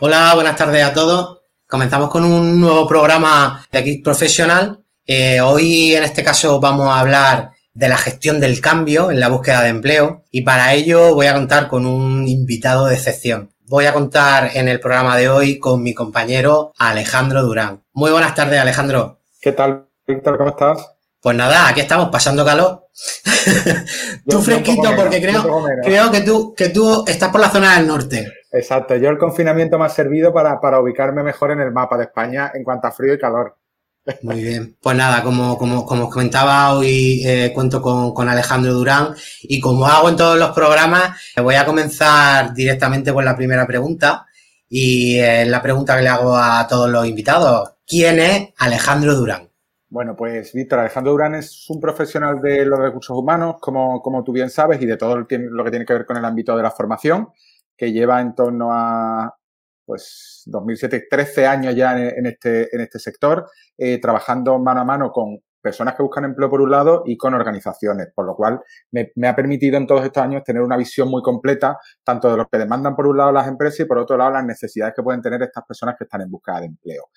Hola, buenas tardes a todos. Comenzamos con un nuevo programa de Equip Profesional. Hoy, en este caso, vamos a hablar de la gestión del cambio en la búsqueda de empleo y para ello voy a contar con un invitado de excepción. Voy a contar en el programa de hoy con mi compañero Alejandro Durán. Muy buenas tardes, Alejandro. ¿Qué tal, Víctor? ¿Cómo estás? Pues nada, aquí estamos pasando calor. Tú fresquito porque creo que tú estás por la zona del norte. Exacto, yo el confinamiento me ha servido para ubicarme mejor en el mapa de España en cuanto a frío y calor. Muy bien, pues nada, como os comentaba, hoy cuento con Alejandro Durán y como hago en todos los programas, voy a comenzar directamente por la primera pregunta y la pregunta que le hago a todos los invitados. ¿Quién es Alejandro Durán? Bueno, pues Víctor, Alejandro Durán es un profesional de los recursos humanos, como tú bien sabes, y de todo lo que tiene que ver con el ámbito de la formación, que lleva en torno a, pues, 2007, 13 años ya en este sector, trabajando mano a mano con personas que buscan empleo por un lado y con organizaciones, por lo cual me ha permitido en todos estos años tener una visión muy completa, tanto de los que demandan por un lado las empresas y por otro lado las necesidades que pueden tener estas personas que están en búsqueda de empleo.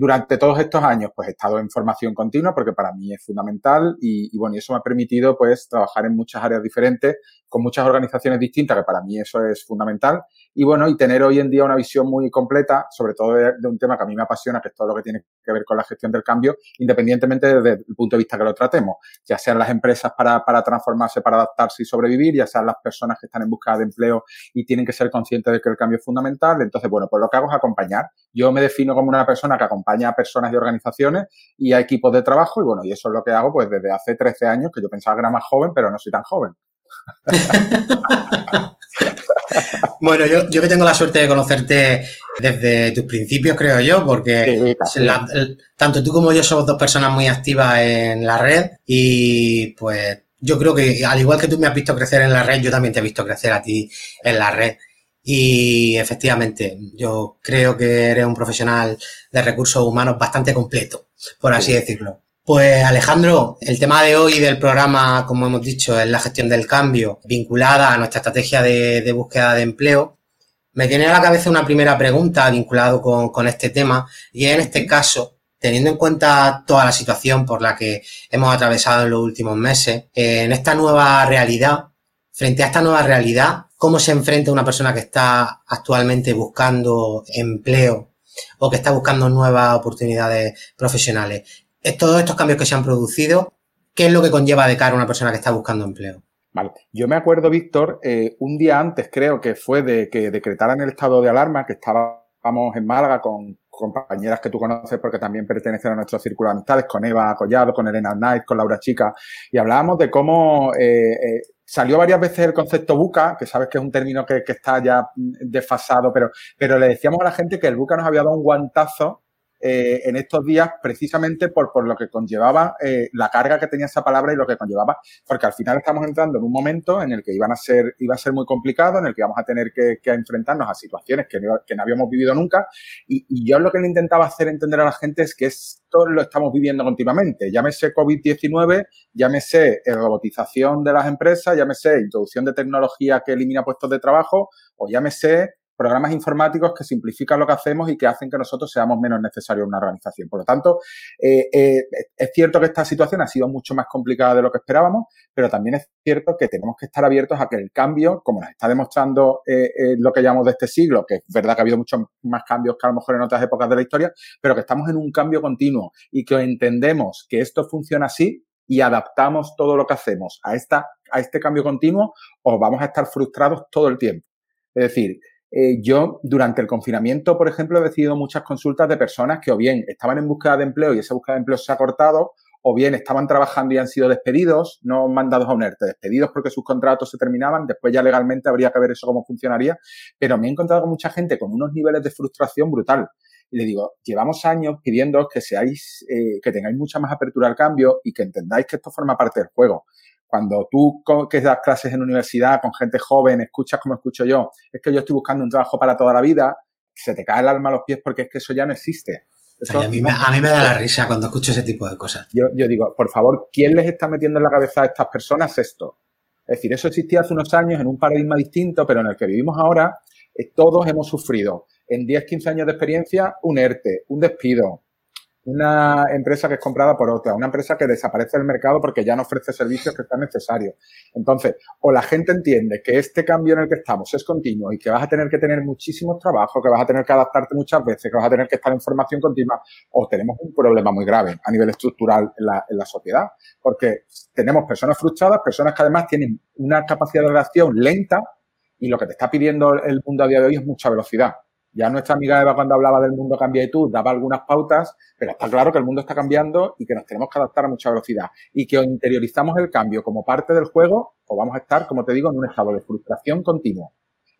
Durante todos estos años, pues, he estado en formación continua porque para mí es fundamental y bueno, eso me ha permitido, pues, trabajar en muchas áreas diferentes, con muchas organizaciones distintas, que para mí eso es fundamental. Y bueno, y tener hoy en día una visión muy completa, sobre todo de un tema que a mí me apasiona, que es todo lo que tiene que ver con la gestión del cambio, independientemente desde el punto de vista que lo tratemos, ya sean las empresas para transformarse, para adaptarse y sobrevivir, ya sean las personas que están en búsqueda de empleo y tienen que ser conscientes de que el cambio es fundamental. Entonces, bueno, pues lo que hago es acompañar. Yo me defino como una persona que acompaña a personas y organizaciones y a equipos de trabajo y bueno, y eso es lo que hago pues desde hace 13 años, que yo pensaba que era más joven, pero no soy tan joven. Bueno, yo que tengo la suerte de conocerte desde tus principios, creo yo, porque sí, tanto tú como yo somos dos personas muy activas en la red y pues yo creo que al igual que tú me has visto crecer en la red, yo también te he visto crecer a ti en la red y efectivamente yo creo que eres un profesional de recursos humanos bastante completo, por así decirlo. Pues Alejandro, el tema de hoy del programa, como hemos dicho, es la gestión del cambio vinculada a nuestra estrategia de búsqueda de empleo. Me viene a la cabeza una primera pregunta vinculada con este tema y en este caso, teniendo en cuenta toda la situación por la que hemos atravesado en los últimos meses, frente a esta nueva realidad, ¿cómo se enfrenta una persona que está actualmente buscando empleo o que está buscando nuevas oportunidades profesionales? Todos estos cambios que se han producido, ¿qué es lo que conlleva de cara a una persona que está buscando empleo? Vale. Yo me acuerdo, Víctor, un día antes creo que fue de que decretaran el estado de alarma, que estábamos en Málaga con compañeras que tú conoces porque también pertenecen a nuestro círculo de amistades, con Eva Collado, con Elena Knight, con Laura Chica, y hablábamos de cómo... salió varias veces el concepto buca, que sabes que es un término que está ya desfasado, pero le decíamos a la gente que el buca nos había dado un guantazo en estos días precisamente por lo que conllevaba la carga que tenía esa palabra y lo que conllevaba, porque al final estamos entrando en un momento en el que iba a ser muy complicado, en el que íbamos a tener que enfrentarnos a situaciones que no habíamos vivido nunca y yo lo que le intentaba hacer entender a la gente es que esto lo estamos viviendo continuamente, llámese COVID-19, llámese robotización de las empresas, llámese introducción de tecnología que elimina puestos de trabajo o llámese programas informáticos que simplifican lo que hacemos y que hacen que nosotros seamos menos necesarios en una organización. Por lo tanto, es cierto que esta situación ha sido mucho más complicada de lo que esperábamos, pero también es cierto que tenemos que estar abiertos a que el cambio, como nos está demostrando lo que llamamos de este siglo, que es verdad que ha habido muchos más cambios que a lo mejor en otras épocas de la historia, pero que estamos en un cambio continuo y que entendemos que esto funciona así y adaptamos todo lo que hacemos a este cambio continuo o vamos a estar frustrados todo el tiempo. Es decir, yo durante el confinamiento, por ejemplo, he recibido muchas consultas de personas que o bien estaban en búsqueda de empleo y esa búsqueda de empleo se ha cortado, o bien estaban trabajando y han sido despedidos, no mandados a un ERTE, despedidos porque sus contratos se terminaban, después ya legalmente habría que ver eso cómo funcionaría, pero me he encontrado con mucha gente con unos niveles de frustración brutal. y le digo, llevamos años pidiendo que seáis, que tengáis mucha más apertura al cambio y que entendáis que esto forma parte del juego. Cuando tú que das clases en universidad con gente joven, escuchas como escucho yo, es que yo estoy buscando un trabajo para toda la vida, se te cae el alma a los pies porque es que eso ya no existe. Eso, ay, a mí me da la risa cuando escucho ese tipo de cosas. Yo digo, por favor, ¿quién les está metiendo en la cabeza a estas personas esto? Es decir, eso existía hace unos años en un paradigma distinto, pero en el que vivimos ahora, todos hemos sufrido en 10, 15 años de experiencia un ERTE, un despido, una empresa que es comprada por otra, una empresa que desaparece del mercado porque ya no ofrece servicios que están necesarios. Entonces, o la gente entiende que este cambio en el que estamos es continuo y que vas a tener que tener muchísimos trabajos, que vas a tener que adaptarte muchas veces, que vas a tener que estar en formación continua, o tenemos un problema muy grave a nivel estructural en la sociedad, porque tenemos personas frustradas, personas que además tienen una capacidad de reacción lenta, y lo que te está pidiendo el mundo a día de hoy es mucha velocidad. Ya nuestra amiga Eva, cuando hablaba del mundo cambia y tú, daba algunas pautas, pero está claro que el mundo está cambiando y que nos tenemos que adaptar a mucha velocidad. Y que o interiorizamos el cambio como parte del juego o vamos a estar, como te digo, en un estado de frustración continua.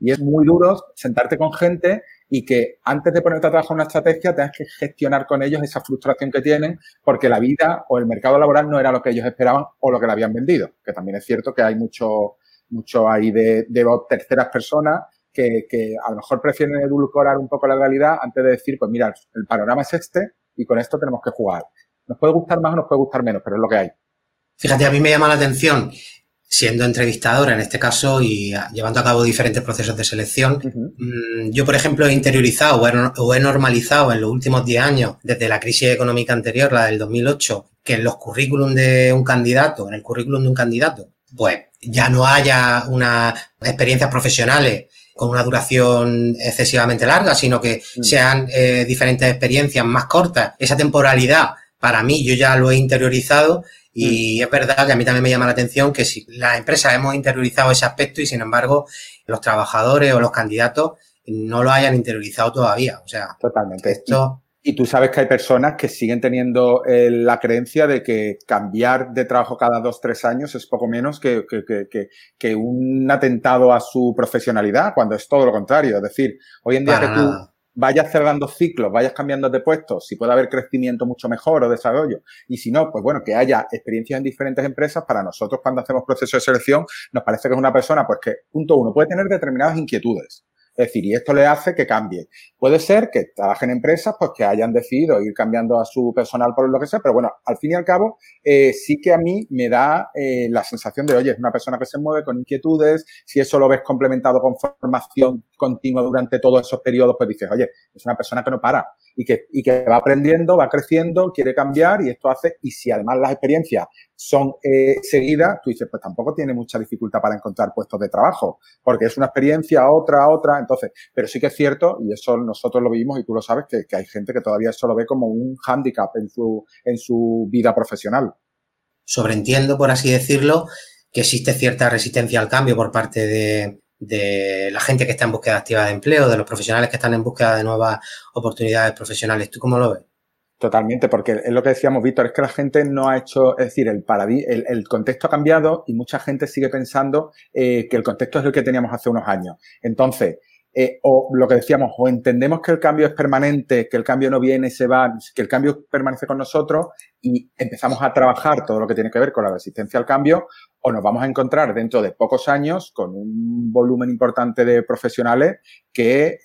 Y es muy duro sentarte con gente y que antes de ponerte a trabajar una estrategia tengas que gestionar con ellos esa frustración que tienen porque la vida o el mercado laboral no era lo que ellos esperaban o lo que le habían vendido. Que también es cierto que hay mucho ahí de terceras personas que a lo mejor prefieren edulcorar un poco la realidad antes de decir, pues mirad, el panorama es este y con esto tenemos que jugar. Nos puede gustar más o nos puede gustar menos, pero es lo que hay. Fíjate, a mí me llama la atención, siendo entrevistadora en este caso y llevando a cabo diferentes procesos de selección, uh-huh. Yo, por ejemplo, he interiorizado o he normalizado en los últimos 10 años, desde la crisis económica anterior, la del 2008, que en los currículum de un candidato, en el currículum de un candidato, pues ya no haya unas experiencias profesionales con una duración excesivamente larga, sino que sean diferentes experiencias más cortas. Esa temporalidad, para mí, yo ya lo he interiorizado y es verdad que a mí también me llama la atención que si las empresas hemos interiorizado ese aspecto y, sin embargo, los trabajadores o los candidatos no lo hayan interiorizado todavía. O sea, totalmente. Esto... Y tú sabes que hay personas que siguen teniendo la creencia de que cambiar de trabajo cada 2-3 años es poco menos que un atentado a su profesionalidad, cuando es todo lo contrario. Es decir, hoy en día para que tú vayas cerrando ciclos, vayas cambiando de puestos, si puede haber crecimiento mucho mejor o desarrollo. Y si no, pues bueno, que haya experiencias en diferentes empresas. Para nosotros, cuando hacemos proceso de selección, nos parece que es una persona, pues que, punto uno, puede tener determinadas inquietudes. Es decir, y esto le hace que cambie. Puede ser que trabajen en empresas pues que hayan decidido ir cambiando a su personal por lo que sea, pero bueno, al fin y al cabo sí que a mí me da la sensación de, oye, es una persona que se mueve con inquietudes, si eso lo ves complementado con formación continua durante todos esos periodos, pues dices, oye, es una persona que no para y que va aprendiendo, va creciendo, quiere cambiar y esto hace, y si además las experiencias son seguidas, tú dices, pues tampoco tiene mucha dificultad para encontrar puestos de trabajo, porque es una experiencia, otra, entonces, pero sí que es cierto, y eso nosotros lo vivimos y tú lo sabes, que hay gente que todavía eso lo ve como un hándicap en su vida profesional. Sobreentiendo, por así decirlo, que existe cierta resistencia al cambio por parte de la gente que está en búsqueda activa de empleo, de los profesionales que están en búsqueda de nuevas oportunidades profesionales. ¿Tú cómo lo ves? Totalmente, porque es lo que decíamos, Víctor, es que la gente no ha hecho, es decir, el contexto ha cambiado y mucha gente sigue pensando que el contexto es el que teníamos hace unos años. Entonces, o lo que decíamos, o entendemos que el cambio es permanente, que el cambio no viene, se va, que el cambio permanece con nosotros y empezamos a trabajar todo lo que tiene que ver con la resistencia al cambio, o nos vamos a encontrar dentro de pocos años con un volumen importante de profesionales que,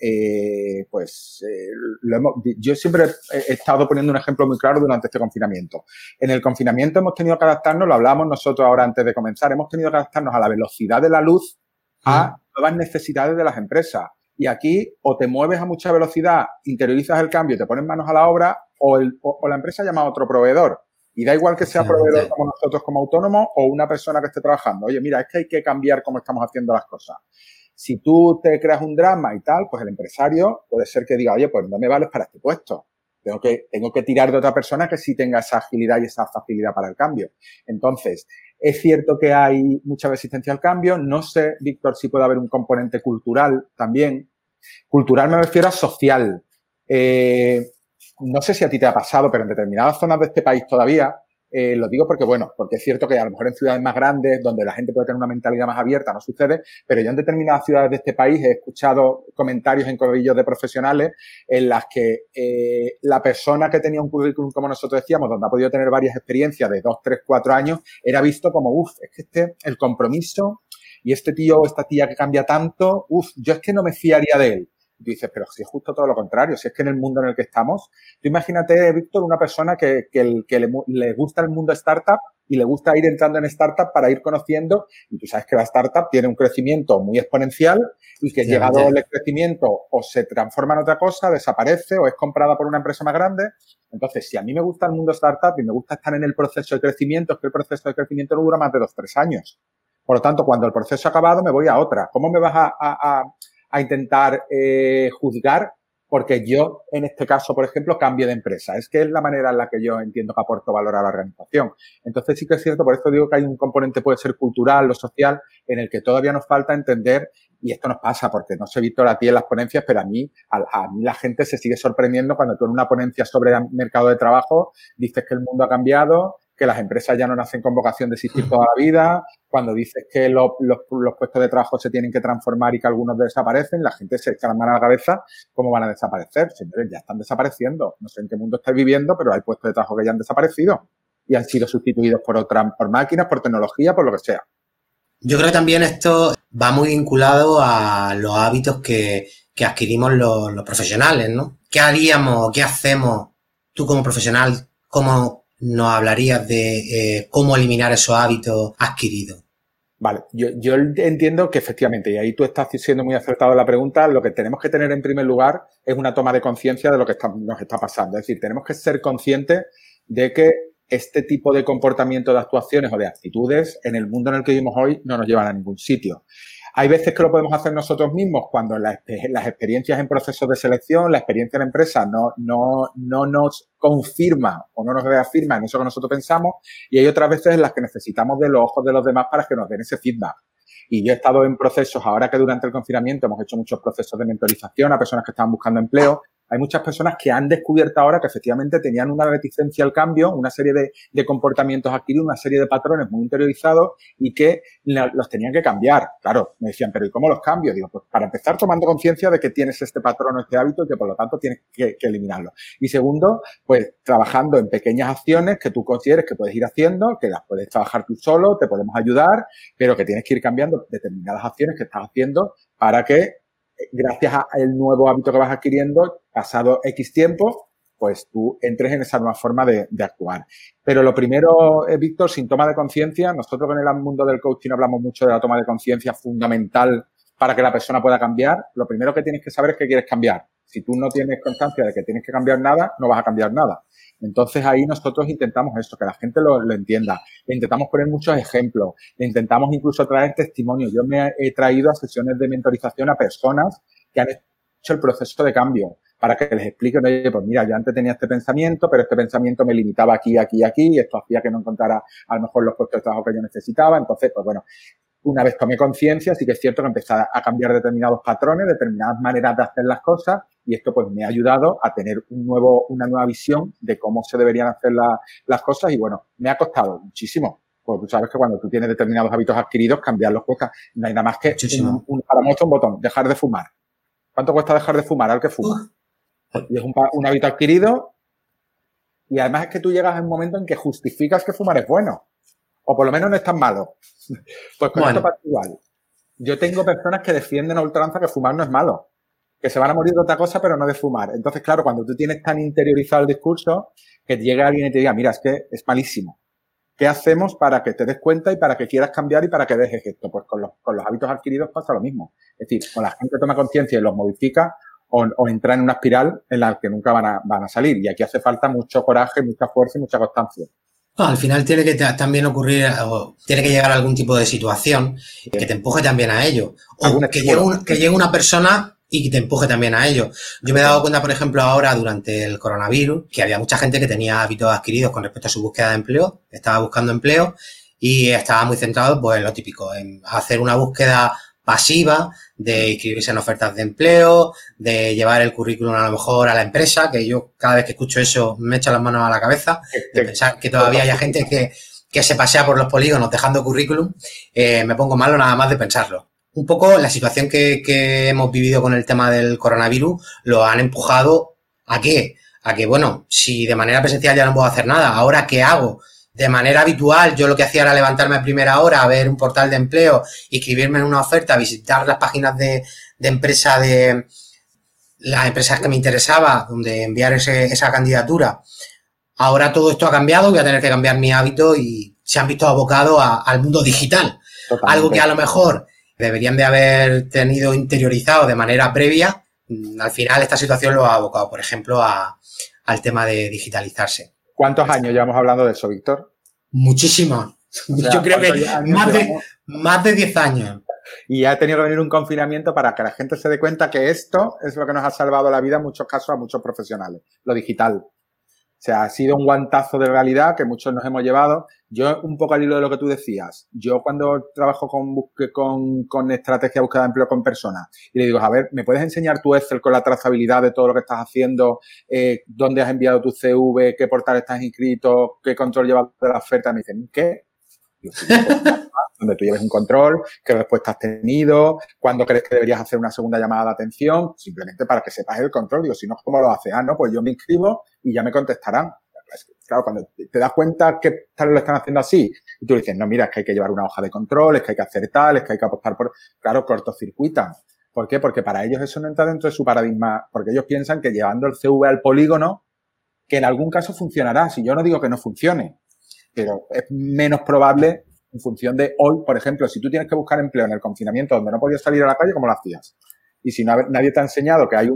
yo siempre he estado poniendo un ejemplo muy claro durante este confinamiento. En el confinamiento hemos tenido que adaptarnos, lo hablábamos nosotros ahora antes de comenzar, hemos tenido que adaptarnos a la velocidad de la luz, a nuevas necesidades de las empresas. Y aquí o te mueves a mucha velocidad, interiorizas el cambio y te pones manos a la obra, o la empresa llama a otro proveedor. Y da igual que sea proveedor como nosotros como autónomos o una persona que esté trabajando. Oye, mira, es que hay que cambiar cómo estamos haciendo las cosas. Si tú te creas un drama y tal, pues el empresario puede ser que diga, oye, pues no me vales para este puesto. Tengo que tirar de otra persona que sí tenga esa agilidad y esa facilidad para el cambio. Entonces, es cierto que hay mucha resistencia al cambio. No sé, Víctor, si puede haber un componente cultural también. Cultural me refiero a social. No sé si a ti te ha pasado, pero en determinadas zonas de este país todavía Lo digo porque, bueno, porque es cierto que a lo mejor en ciudades más grandes, donde la gente puede tener una mentalidad más abierta, no sucede, pero yo en determinadas ciudades de este país he escuchado comentarios en corrillos de profesionales en las que la persona que tenía un currículum, como nosotros decíamos, donde ha podido tener varias experiencias de 2, 3, 4 años, era visto como, es que el compromiso y este tío o esta tía que cambia tanto, yo es que no me fiaría de él. Y tú dices, pero si es justo todo lo contrario, si es que en el mundo en el que estamos, tú imagínate, Víctor, una persona que le gusta el mundo startup y le gusta ir entrando en startup para ir conociendo, y tú sabes que la startup tiene un crecimiento muy exponencial y que llegado el crecimiento o se transforma en otra cosa, desaparece o es comprada por una empresa más grande. Entonces, si a mí me gusta el mundo startup y me gusta estar en el proceso de crecimiento, es que el proceso de crecimiento no dura más de 2, 3 años. Por lo tanto, cuando el proceso ha acabado, me voy a otra. ¿Cómo me vas a intentar juzgar porque yo, en este caso, por ejemplo, cambio de empresa? Es que es la manera en la que yo entiendo que aporto valor a la organización. Entonces sí que es cierto, por esto digo que hay un componente, puede ser cultural o social, en el que todavía nos falta entender, y esto nos pasa porque no sé, Víctor, a ti en las ponencias, pero a mí la gente se sigue sorprendiendo cuando tú en una ponencia sobre el mercado de trabajo dices que el mundo ha cambiado, que las empresas ya no nacen con vocación de existir toda la vida, cuando dices que los puestos de trabajo se tienen que transformar y que algunos desaparecen, la gente se echa la mano a la cabeza, ¿cómo van a desaparecer? Señores, ya están desapareciendo. No sé en qué mundo estáis viviendo, pero hay puestos de trabajo que ya han desaparecido y han sido sustituidos por máquinas, por tecnología, por lo que sea. Yo creo que también esto va muy vinculado a los hábitos que adquirimos los profesionales, ¿no? ¿Qué haríamos, qué hacemos tú como profesional, como nos hablarías de cómo eliminar esos hábitos adquiridos? Vale, yo entiendo que efectivamente, y ahí tú estás siendo muy acertado en la pregunta, lo que tenemos que tener en primer lugar es una toma de conciencia de lo que nos está pasando. Es decir, tenemos que ser conscientes de que este tipo de comportamiento, de actuaciones o de actitudes en el mundo en el que vivimos hoy no nos llevan a ningún sitio. Hay veces que lo podemos hacer nosotros mismos cuando las experiencias en procesos de selección, la experiencia en empresa no nos confirma o no nos reafirma en eso que nosotros pensamos, y hay otras veces en las que necesitamos de los ojos de los demás para que nos den ese feedback. Y yo he estado en procesos, ahora que durante el confinamiento hemos hecho muchos procesos de mentorización a personas que estaban buscando empleo. Hay muchas personas que han descubierto ahora que efectivamente tenían una reticencia al cambio, una serie de comportamientos adquiridos, una serie de patrones muy interiorizados y que los tenían que cambiar. Claro, me decían, pero ¿y cómo los cambio? Digo, pues para empezar tomando conciencia de que tienes este patrón o este hábito y que por lo tanto tienes que eliminarlo. Y segundo, pues trabajando en pequeñas acciones que tú consideres que puedes ir haciendo, que las puedes trabajar tú solo, te podemos ayudar, pero que tienes que ir cambiando determinadas acciones que estás haciendo para que, gracias al nuevo hábito que vas adquiriendo, pasado X tiempo, pues tú entres en esa nueva forma de actuar. Pero lo primero, Víctor, sin toma de conciencia, nosotros en el mundo del coaching hablamos mucho de la toma de conciencia fundamental para que la persona pueda cambiar. Lo primero que tienes que saber es que quieres cambiar. Si tú no tienes constancia de que tienes que cambiar nada, no vas a cambiar nada. Entonces, ahí nosotros intentamos eso, que la gente lo entienda. Le intentamos poner muchos ejemplos. Le intentamos incluso traer testimonios. Yo me he traído a sesiones de mentorización a personas que han hecho el proceso de cambio para que les expliquen, oye, pues mira, yo antes tenía este pensamiento, pero este pensamiento me limitaba aquí, y esto hacía que no encontrara a lo mejor los puestos de trabajo que yo necesitaba. Entonces, pues bueno, una vez tomé conciencia, sí que es cierto que empecé a cambiar determinados patrones, determinadas maneras de hacer las cosas, y esto pues me ha ayudado a tener una nueva visión de cómo se deberían hacer las cosas. Y bueno, me ha costado muchísimo, porque tú sabes que cuando tú tienes determinados hábitos adquiridos, cambiarlos cuesta. No hay nada más que un botón, dejar de fumar. ¿Cuánto cuesta dejar de fumar al que fuma? Y es un hábito adquirido, y además es que tú llegas a un momento en que justificas que fumar es bueno, o por lo menos no es tan malo. Pues con esto pasa igual. Yo tengo personas que defienden a ultranza que fumar no es malo, que se van a morir de otra cosa pero no de fumar. Entonces, claro, cuando tú tienes tan interiorizado el discurso, que llegue alguien y te diga, mira, es que es malísimo, ¿qué hacemos para que te des cuenta y para que quieras cambiar y para que dejes esto? Pues con los hábitos adquiridos pasa lo mismo. Es decir, con la gente que toma conciencia y los modifica, o entrar en una espiral en la que nunca van a salir. Y aquí hace falta mucho coraje, mucha fuerza y mucha constancia. Al final tiene que también ocurrir, o tiene que llegar a algún tipo de situación que te empuje también a ello. O que llegue una persona y que te empuje también a ello. Yo me he dado cuenta, por ejemplo, ahora durante el coronavirus, que había mucha gente que tenía hábitos adquiridos con respecto a su búsqueda de empleo, estaba buscando empleo y estaba muy centrado, pues, en lo típico, en hacer una búsqueda pasiva de inscribirse en ofertas de empleo, de llevar el currículum a lo mejor a la empresa, que yo cada vez que escucho eso me echo las manos a la cabeza, de pensar que todavía hay gente que se pasea por los polígonos dejando currículum, me pongo malo nada más de pensarlo. Un poco la situación que hemos vivido con el tema del coronavirus lo han empujado a qué, a que, bueno, si de manera presencial ya no puedo hacer nada, ¿ahora qué hago? De manera habitual, yo lo que hacía era levantarme a primera hora, a ver un portal de empleo, inscribirme en una oferta, visitar las páginas de empresa de las empresas que me interesaba, donde enviar esa candidatura. Ahora todo esto ha cambiado, voy a tener que cambiar mi hábito y se han visto abocados al mundo digital. Totalmente. Algo que a lo mejor deberían de haber tenido interiorizado de manera previa, al final esta situación lo ha abocado, por ejemplo, al tema de digitalizarse. ¿Cuántos años llevamos hablando de eso, Víctor? Muchísimos. O sea, yo creo que más de 10 años. Y ha tenido que venir un confinamiento para que la gente se dé cuenta que esto es lo que nos ha salvado la vida en muchos casos a muchos profesionales, lo digital. O sea, ha sido un guantazo de realidad que muchos nos hemos llevado. Yo, un poco al hilo de lo que tú decías, yo cuando trabajo con estrategia de búsqueda de empleo con personas y le digo, a ver, ¿me puedes enseñar tu Excel con la trazabilidad de todo lo que estás haciendo? ¿Dónde has enviado tu CV? ¿Qué portal estás inscrito? ¿Qué control llevas de la oferta? Me dicen, ¿qué? Yo, donde tú lleves un control, qué respuesta has tenido, cuándo crees que deberías hacer una segunda llamada de atención, simplemente para que sepas el control. Digo, si no, ¿cómo lo haces? Ah, no, pues yo me inscribo y ya me contestarán. Claro, cuando te das cuenta que tal lo están haciendo así y tú le dices, no, mira, es que hay que llevar una hoja de control, es que hay que hacer tal, es que hay que apostar por... Claro, cortocircuitan. ¿Por qué? Porque para ellos eso no entra dentro de su paradigma, porque ellos piensan que llevando el CV al polígono, que en algún caso funcionará. Si yo no digo que no funcione, pero es menos probable en función de hoy, por ejemplo, si tú tienes que buscar empleo en el confinamiento donde no podías salir a la calle, ¿cómo lo hacías? Y si nadie te ha enseñado que hay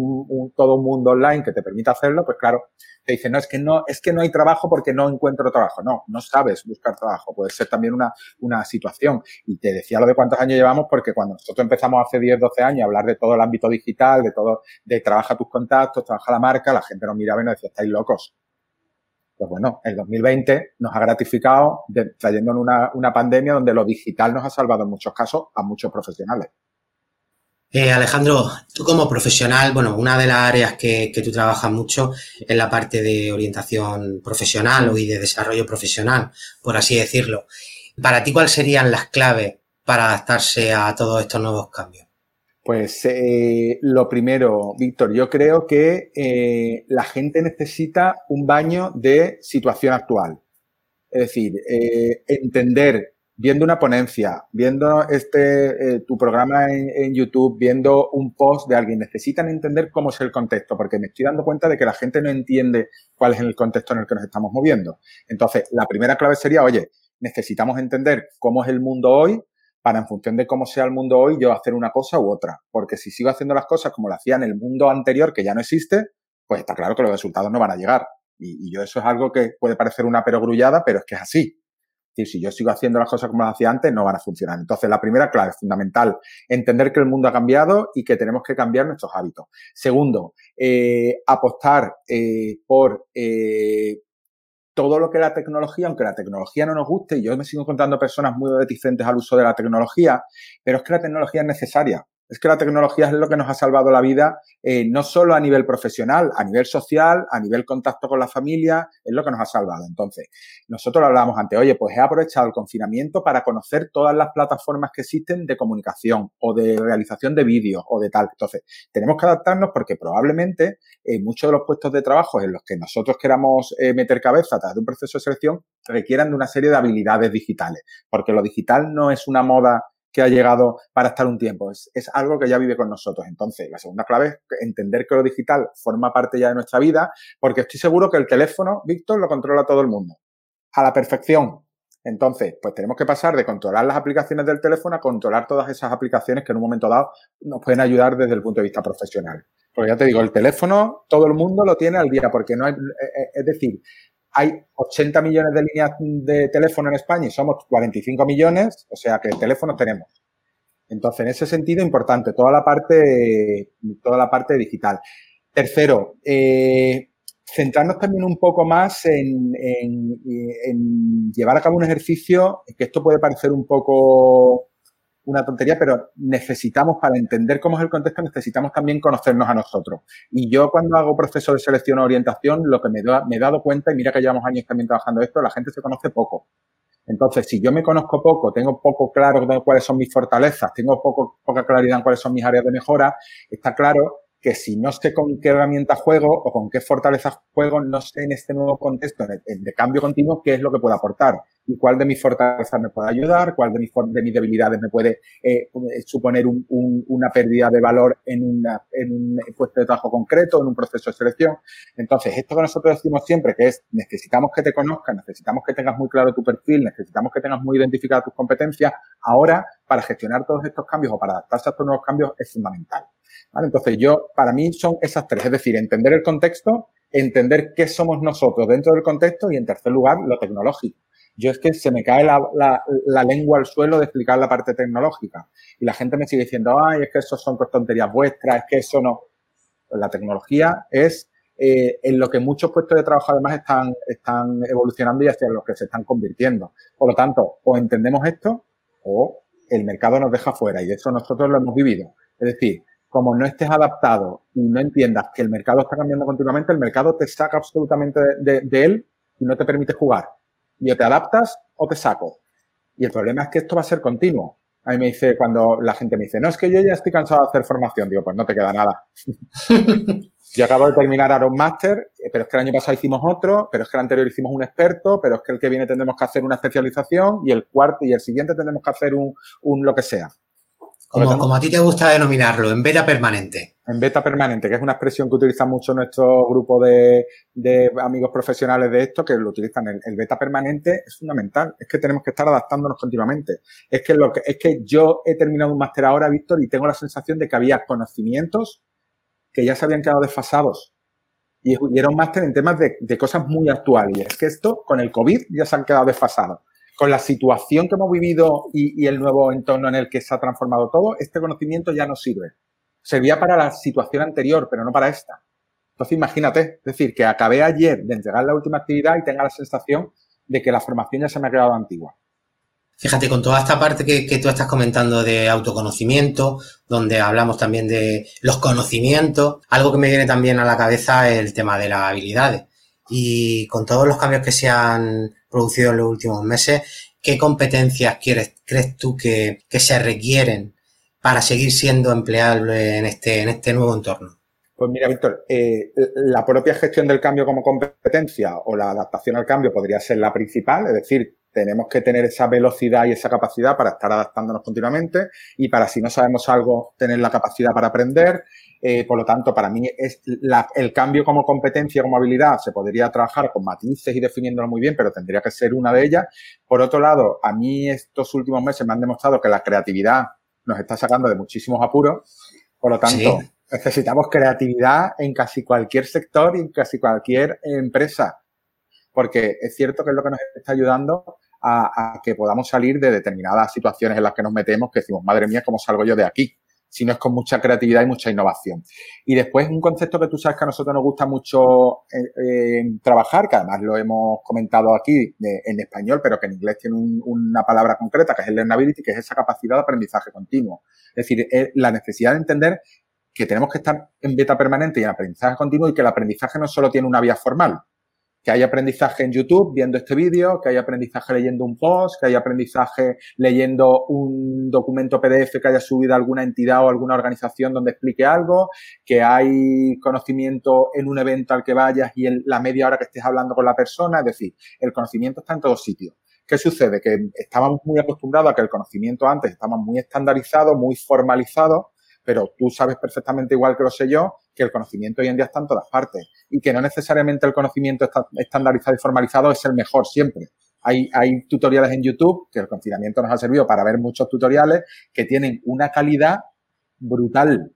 todo un mundo online que te permite hacerlo, pues claro, te dicen, no hay trabajo porque no encuentro trabajo. No sabes buscar trabajo. Puede ser también una situación. Y te decía lo de cuántos años llevamos, porque cuando nosotros empezamos hace 10, 12 años a hablar de todo el ámbito digital, de trabaja tus contactos, trabaja la marca, la gente nos miraba y nos decía, estáis locos. Pues bueno, el 2020 nos ha gratificado trayéndonos una pandemia donde lo digital nos ha salvado en muchos casos a muchos profesionales. Alejandro, tú como profesional, bueno, una de las áreas que tú trabajas mucho es la parte de orientación profesional o de desarrollo profesional, por así decirlo. Para ti, ¿cuáles serían las claves para adaptarse a todos estos nuevos cambios? Pues lo primero, Víctor, yo creo que la gente necesita un baño de situación actual. Es decir, entender... Viendo una ponencia, viendo tu programa en YouTube, viendo un post de alguien, necesitan entender cómo es el contexto, porque me estoy dando cuenta de que la gente no entiende cuál es el contexto en el que nos estamos moviendo. Entonces, la primera clave sería, oye, necesitamos entender cómo es el mundo hoy para, en función de cómo sea el mundo hoy, yo hacer una cosa u otra. Porque si sigo haciendo las cosas como lo hacía en el mundo anterior, que ya no existe, pues está claro que los resultados no van a llegar. Y yo eso es algo que puede parecer una perogrullada, pero es que es así. Si yo sigo haciendo las cosas como las hacía antes, no van a funcionar. Entonces, la primera clave fundamental, entender que el mundo ha cambiado y que tenemos que cambiar nuestros hábitos. Segundo, apostar por todo lo que la tecnología, aunque la tecnología no nos guste, y yo me sigo encontrando personas muy reticentes al uso de la tecnología, pero es que la tecnología es necesaria. Es que la tecnología es lo que nos ha salvado la vida, no solo a nivel profesional, a nivel social, a nivel contacto con la familia, es lo que nos ha salvado. Entonces, nosotros lo hablábamos antes, oye, pues he aprovechado el confinamiento para conocer todas las plataformas que existen de comunicación o de realización de vídeos o de tal. Entonces, tenemos que adaptarnos porque probablemente muchos de los puestos de trabajo en los que nosotros queramos meter cabeza tras de un proceso de selección requieran de una serie de habilidades digitales, porque lo digital no es una moda que ha llegado para estar un tiempo. Es algo que ya vive con nosotros. Entonces, la segunda clave es entender que lo digital forma parte ya de nuestra vida, porque estoy seguro que el teléfono, Víctor, lo controla todo el mundo, a la perfección. Entonces, pues tenemos que pasar de controlar las aplicaciones del teléfono a controlar todas esas aplicaciones que en un momento dado nos pueden ayudar desde el punto de vista profesional. Porque ya te digo, el teléfono todo el mundo lo tiene al día, porque no hay... Es decir, hay 80 millones de líneas de teléfono en España y somos 45 millones, o sea que teléfonos tenemos. Entonces, en ese sentido, importante toda la parte digital. Tercero, centrarnos también un poco más en llevar a cabo un ejercicio, que esto puede parecer un poco una tontería, pero necesitamos, para entender cómo es el contexto, necesitamos también conocernos a nosotros. Y yo, cuando hago proceso de selección o orientación, lo que me he dado cuenta, y mira que llevamos años también trabajando esto, la gente se conoce poco. Entonces, si yo me conozco poco, tengo poco claro cuáles son mis fortalezas, tengo poca claridad en cuáles son mis áreas de mejora, está claro que si no sé con qué herramientas juego o con qué fortalezas juego, no sé en este nuevo contexto de cambio continuo qué es lo que puedo aportar y cuál de mis fortalezas me puede ayudar, cuál de mis debilidades me puede suponer una pérdida de valor en un puesto de trabajo concreto, en un proceso de selección. Entonces, esto que nosotros decimos siempre, que es necesitamos que te conozcas, necesitamos que tengas muy claro tu perfil, necesitamos que tengas muy identificadas tus competencias, ahora para gestionar todos estos cambios o para adaptarse a estos nuevos cambios es fundamental. ¿Vale? Entonces, para mí son esas tres, es decir, entender el contexto, entender qué somos nosotros dentro del contexto y, en tercer lugar, lo tecnológico. Yo es que se me cae la lengua al suelo de explicar la parte tecnológica y la gente me sigue diciendo, ay, es que eso son tonterías vuestras, es que eso no. Pues la tecnología es en lo que muchos puestos de trabajo además están evolucionando y hacia los que se están convirtiendo. Por lo tanto, o entendemos esto o el mercado nos deja fuera, y eso nosotros lo hemos vivido. Es decir, como no estés adaptado y no entiendas que el mercado está cambiando continuamente, el mercado te saca absolutamente de él y no te permite jugar. Y o te adaptas o te saco. Y el problema es que esto va a ser continuo. A mí me dice, cuando la gente me dice, no, es que yo ya estoy cansado de hacer formación. Digo, pues no te queda nada. Yo acabo de terminar ahora un máster, pero es que el año pasado hicimos otro, pero es que el anterior hicimos un experto, pero es que el que viene tendremos que hacer una especialización y el cuarto y el siguiente tendremos que hacer un lo que sea. Como a ti te gusta denominarlo, en beta permanente. En beta permanente, que es una expresión que utiliza mucho nuestro grupo de amigos profesionales de esto, que lo utilizan. El beta permanente es fundamental. Es que tenemos que estar adaptándonos continuamente. Es que yo he terminado un máster ahora, Víctor, y tengo la sensación de que había conocimientos que ya se habían quedado desfasados. Y era un máster en temas de cosas muy actuales. Y es que esto, con el COVID, ya se han quedado desfasados. Con la situación que hemos vivido y el nuevo entorno en el que se ha transformado todo, este conocimiento ya no sirve. Servía para la situación anterior, pero no para esta. Entonces, imagínate, es decir, que acabé ayer de entregar la última actividad y tenga la sensación de que la formación ya se me ha quedado antigua. Fíjate, con toda esta parte que tú estás comentando de autoconocimiento, donde hablamos también de los conocimientos, algo que me viene también a la cabeza es el tema de las habilidades. Y con todos los cambios que se han producido en los últimos meses, ¿qué competencias crees tú que se requieren para seguir siendo empleable en este nuevo entorno? Pues mira, Víctor, la propia gestión del cambio como competencia o la adaptación al cambio podría ser la principal, es decir, tenemos que tener esa velocidad y esa capacidad para estar adaptándonos continuamente y para, si no sabemos algo, tener la capacidad para aprender. Por lo tanto, para mí el cambio como competencia, como habilidad, se podría trabajar con matices y definiéndolo muy bien, pero tendría que ser una de ellas. Por otro lado, a mí estos últimos meses me han demostrado que la creatividad nos está sacando de muchísimos apuros. Por lo tanto, sí, necesitamos creatividad en casi cualquier sector y en casi cualquier empresa. Porque es cierto que es lo que nos está ayudando a que podamos salir de determinadas situaciones en las que nos metemos, que decimos, madre mía, ¿cómo salgo yo de aquí? Si no es con mucha creatividad y mucha innovación. Y después, un concepto que tú sabes que a nosotros nos gusta mucho trabajar, que además lo hemos comentado aquí en español, pero que en inglés tiene una palabra concreta, que es el learnability, que es esa capacidad de aprendizaje continuo. Es decir, es la necesidad de entender que tenemos que estar en beta permanente y en aprendizaje continuo, y que el aprendizaje no solo tiene una vía formal, que hay aprendizaje en YouTube viendo este vídeo, que hay aprendizaje leyendo un post, que hay aprendizaje leyendo un documento PDF que haya subido alguna entidad o alguna organización donde explique algo, que hay conocimiento en un evento al que vayas y en la media hora que estés hablando con la persona. Es decir, el conocimiento está en todos sitios. ¿Qué sucede? Que estábamos muy acostumbrados a que el conocimiento antes estaba muy estandarizado, muy formalizado, pero tú sabes perfectamente, igual que lo sé yo, que el conocimiento hoy en día está en todas partes y que no necesariamente el conocimiento estandarizado y formalizado es el mejor siempre. Hay tutoriales en YouTube, que el confinamiento nos ha servido para ver muchos tutoriales, que tienen una calidad brutal.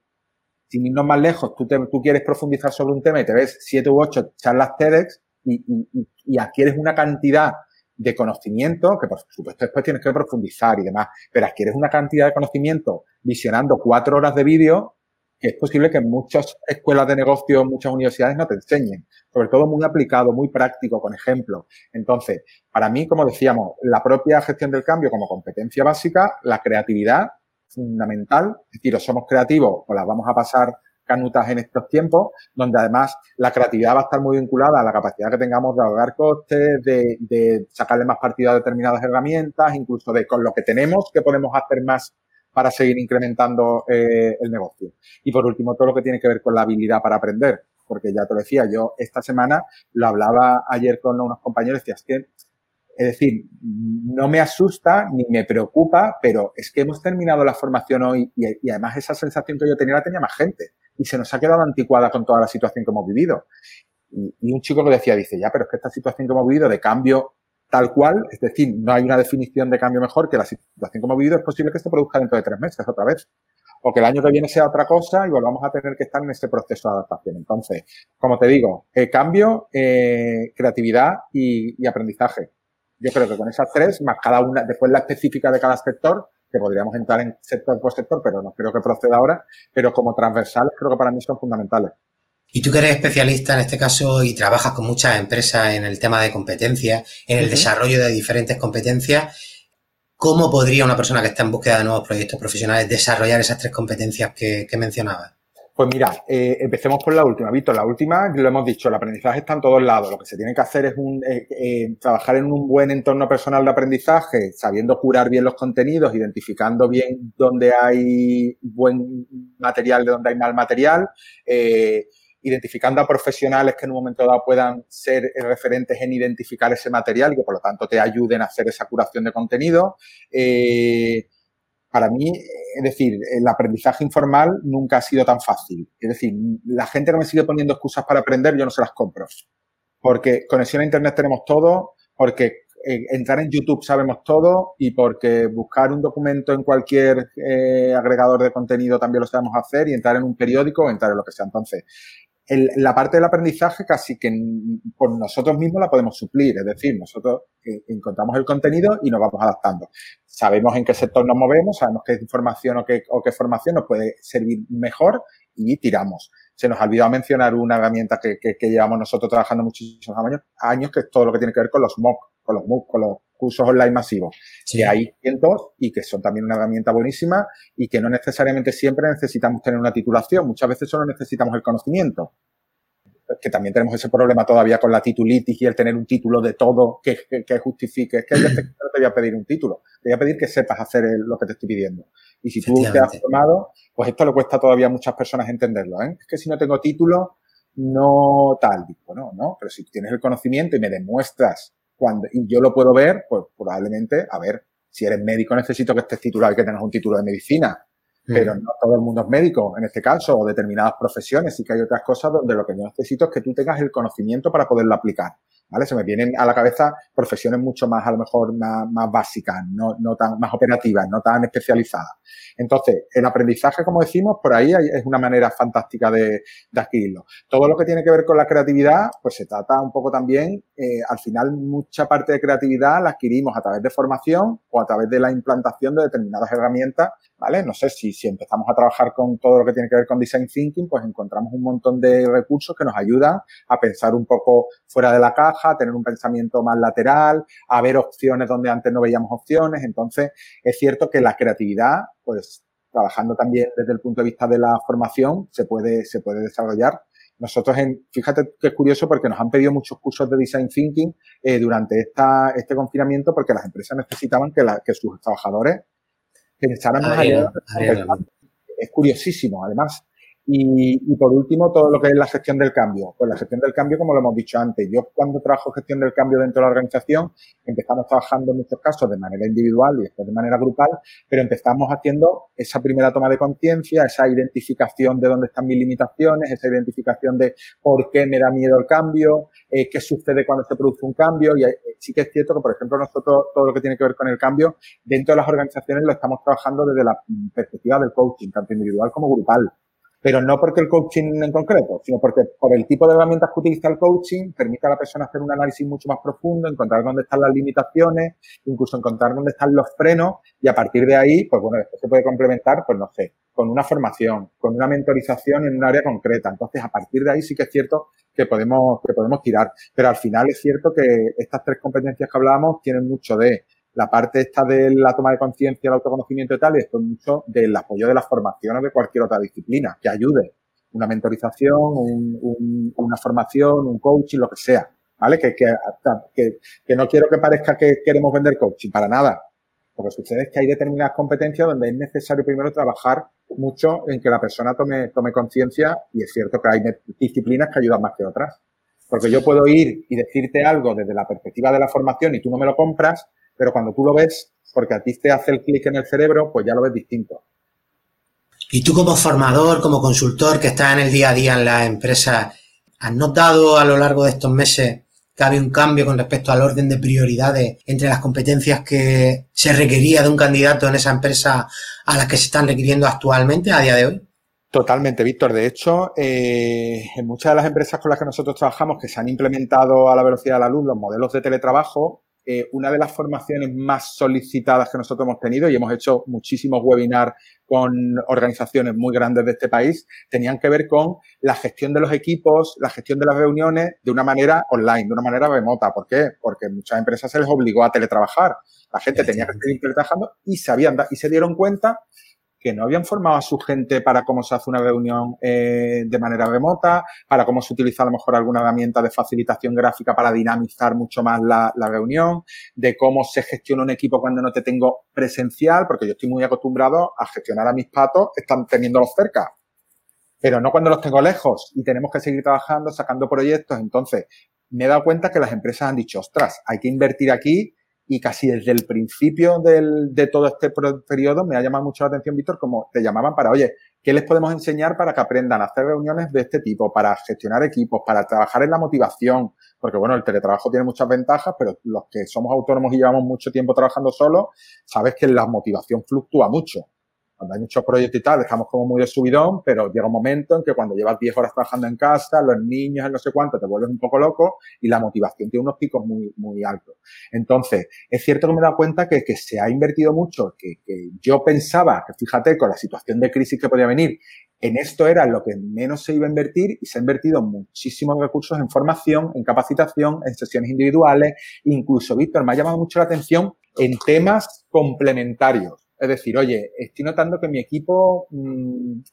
Sin irnos más lejos, tú quieres profundizar sobre un tema y te ves 7 u 8 charlas TEDx y adquieres una cantidad de conocimiento, que por supuesto después tienes que profundizar y demás, pero adquieres una cantidad de conocimiento visionando 4 horas de vídeo es posible que muchas escuelas de negocio, muchas universidades no te enseñen, sobre todo muy aplicado, muy práctico, con ejemplos. Entonces, para mí, como decíamos, la propia gestión del cambio como competencia básica, la creatividad fundamental, es decir, o somos creativos o las vamos a pasar canutas en estos tiempos, donde además la creatividad va a estar muy vinculada a la capacidad que tengamos de ahorrar costes, de sacarle más partido a determinadas herramientas, incluso de con lo que tenemos, qué podemos hacer más para seguir incrementando el negocio. Y por último, todo lo que tiene que ver con la habilidad para aprender, porque ya te lo decía, yo esta semana lo hablaba ayer con unos compañeros, decía, es decir, no me asusta ni me preocupa, pero es que hemos terminado la formación hoy y además esa sensación que yo tenía la tenía más gente y se nos ha quedado anticuada con toda la situación que hemos vivido. Y un chico lo decía, dice, ya, pero es que esta situación que hemos vivido de cambio tal cual, es decir, no hay una definición de cambio mejor que la situación que hemos vivido, es posible que se produzca dentro de 3 meses otra vez. O que el año que viene sea otra cosa y volvamos a tener que estar en este proceso de adaptación. Entonces, como te digo, cambio, creatividad y aprendizaje. Yo creo que con esas 3, más cada una, después la específica de cada sector, que podríamos entrar en sector por sector, pero no creo que proceda ahora, pero como transversales creo que para mí son fundamentales. Y tú que eres especialista en este caso y trabajas con muchas empresas en el tema de competencias, en el desarrollo de diferentes competencias, ¿cómo podría una persona que está en búsqueda de nuevos proyectos profesionales desarrollar esas 3 competencias que mencionabas? Pues mira, empecemos por la última, Víctor. La última, lo hemos dicho, el aprendizaje está en todos lados. Lo que se tiene que hacer es trabajar en un buen entorno personal de aprendizaje, sabiendo curar bien los contenidos, identificando bien dónde hay buen material, de dónde hay mal material, identificando a profesionales que en un momento dado puedan ser referentes en identificar ese material y que, por lo tanto, te ayuden a hacer esa curación de contenido. Para mí, es decir, el aprendizaje informal nunca ha sido tan fácil. Es decir, la gente que me sigue poniendo excusas para aprender, yo no se las compro. Porque conexión a internet tenemos todo, porque entrar en YouTube sabemos todo y porque buscar un documento en cualquier agregador de contenido también lo sabemos hacer y entrar en un periódico o entrar en lo que sea. Entonces, la parte del aprendizaje casi que por nosotros mismos la podemos suplir. Es decir, nosotros encontramos el contenido y nos vamos adaptando. Sabemos en qué sector nos movemos, sabemos qué información o qué formación nos puede servir mejor y tiramos. Se nos ha olvidado mencionar una herramienta que llevamos nosotros trabajando muchísimos años, que es todo lo que tiene que ver con los MOOC, con los cursos online masivos. Sí. Que hay cientos y que son también una herramienta buenísima y que no necesariamente siempre necesitamos tener una titulación. Muchas veces solo necesitamos el conocimiento. Que también tenemos ese problema todavía con la titulitis y el tener un título de todo que justifique. Es que no te voy a pedir un título, te voy a pedir que sepas hacer lo que te estoy pidiendo. Y si tú te has formado, pues esto le cuesta todavía a muchas personas entenderlo, ¿eh? Es que si no tengo título, no tal. Bueno, no, pero si tienes el conocimiento y me demuestras cuando y yo lo puedo ver, pues probablemente, a ver, si eres médico necesito que estés titulado y que tengas un título de medicina. Pero no todo el mundo es médico, en este caso, o determinadas profesiones. Sí que hay otras cosas donde lo que yo necesito es que tú tengas el conocimiento para poderlo aplicar, ¿vale? Se me vienen a la cabeza profesiones mucho más, a lo mejor, más básicas, no tan más operativas, no tan especializadas. Entonces, el aprendizaje, como decimos, por ahí es una manera fantástica de adquirirlo. Todo lo que tiene que ver con la creatividad, pues se trata un poco también, al final, mucha parte de creatividad la adquirimos a través de formación o a través de la implantación de determinadas herramientas, ¿vale? No sé, si empezamos a trabajar con todo lo que tiene que ver con design thinking, pues encontramos un montón de recursos que nos ayudan a pensar un poco fuera de la caja, a tener un pensamiento más lateral, a ver opciones donde antes no veíamos opciones. Entonces, es cierto que la creatividad, pues trabajando también desde el punto de vista de la formación, se puede desarrollar. Nosotros, fíjate que es curioso porque nos han pedido muchos cursos de design thinking durante este confinamiento porque las empresas necesitaban que sus trabajadores pensaran más allá. Es curiosísimo, además. Y por último, todo lo que es la gestión del cambio. Pues la gestión del cambio, como lo hemos dicho antes, yo cuando trabajo gestión del cambio dentro de la organización, empezamos trabajando en muchos casos de manera individual y después de manera grupal, pero empezamos haciendo esa primera toma de conciencia, esa identificación de dónde están mis limitaciones, esa identificación de por qué me da miedo el cambio, qué sucede cuando se produce un cambio. Y sí que es cierto que, por ejemplo, nosotros todo lo que tiene que ver con el cambio, dentro de las organizaciones lo estamos trabajando desde la perspectiva del coaching, tanto individual como grupal. Pero no porque el coaching en concreto, sino porque por el tipo de herramientas que utiliza el coaching permite a la persona hacer un análisis mucho más profundo, encontrar dónde están las limitaciones, incluso encontrar dónde están los frenos y a partir de ahí, pues bueno, después se puede complementar, pues no sé, con una formación, con una mentorización en un área concreta. Entonces, a partir de ahí sí que es cierto que podemos tirar. Pero al final es cierto que estas tres competencias que hablábamos tienen mucho de la parte esta de la toma de conciencia, el autoconocimiento y tal, y después mucho del apoyo de las formaciones de cualquier otra disciplina que ayude. Una mentorización, una formación, un coaching, lo que sea, ¿vale? Que no quiero que parezca que queremos vender coaching, para nada. Lo que sucede es que hay determinadas competencias donde es necesario primero trabajar mucho en que la persona tome conciencia, y es cierto que hay disciplinas que ayudan más que otras. Porque yo puedo ir y decirte algo desde la perspectiva de la formación y tú no me lo compras, pero cuando tú lo ves, porque a ti te hace el clic en el cerebro, pues ya lo ves distinto. Y tú como formador, como consultor que estás en el día a día en la empresa, ¿has notado a lo largo de estos meses que había un cambio con respecto al orden de prioridades entre las competencias que se requería de un candidato en esa empresa a las que se están requiriendo actualmente a día de hoy? Totalmente, Víctor. De hecho, en muchas de las empresas con las que nosotros trabajamos que se han implementado a la velocidad de la luz los modelos de teletrabajo, una de las formaciones más solicitadas que nosotros hemos tenido, y hemos hecho muchísimos webinars con organizaciones muy grandes de este país, tenían que ver con la gestión de los equipos, la gestión de las reuniones de una manera online, de una manera remota. ¿Por qué? Porque muchas empresas se les obligó a teletrabajar. La gente tenía que seguir teletrabajando y se dieron cuenta que no habían formado a su gente para cómo se hace una reunión de manera remota, para cómo se utiliza a lo mejor alguna herramienta de facilitación gráfica para dinamizar mucho más la reunión, de cómo se gestiona un equipo cuando no te tengo presencial, porque yo estoy muy acostumbrado a gestionar a mis patos, están teniéndolos cerca, pero no cuando los tengo lejos y tenemos que seguir trabajando, sacando proyectos. Entonces, me he dado cuenta que las empresas han dicho, ostras, hay que invertir aquí. Y casi desde el principio de todo este periodo me ha llamado mucho la atención, Víctor, como te llamaban para, oye, ¿qué les podemos enseñar para que aprendan a hacer reuniones de este tipo, para gestionar equipos, para trabajar en la motivación? Porque, bueno, el teletrabajo tiene muchas ventajas, pero los que somos autónomos y llevamos mucho tiempo trabajando solos, sabes que la motivación fluctúa mucho. Cuando hay muchos proyectos y tal, estamos como muy de subidón, pero llega un momento en que cuando llevas 10 horas trabajando en casa, los niños, el no sé cuánto, te vuelves un poco loco y la motivación tiene unos picos muy, muy altos. Entonces, es cierto que me he dado cuenta que se ha invertido mucho, que yo pensaba, que fíjate, con la situación de crisis que podía venir, en esto era lo que menos se iba a invertir, y se ha invertido muchísimos recursos en formación, en capacitación, en sesiones individuales. Incluso, Víctor, me ha llamado mucho la atención en temas complementarios. Es decir, oye, estoy notando que mi equipo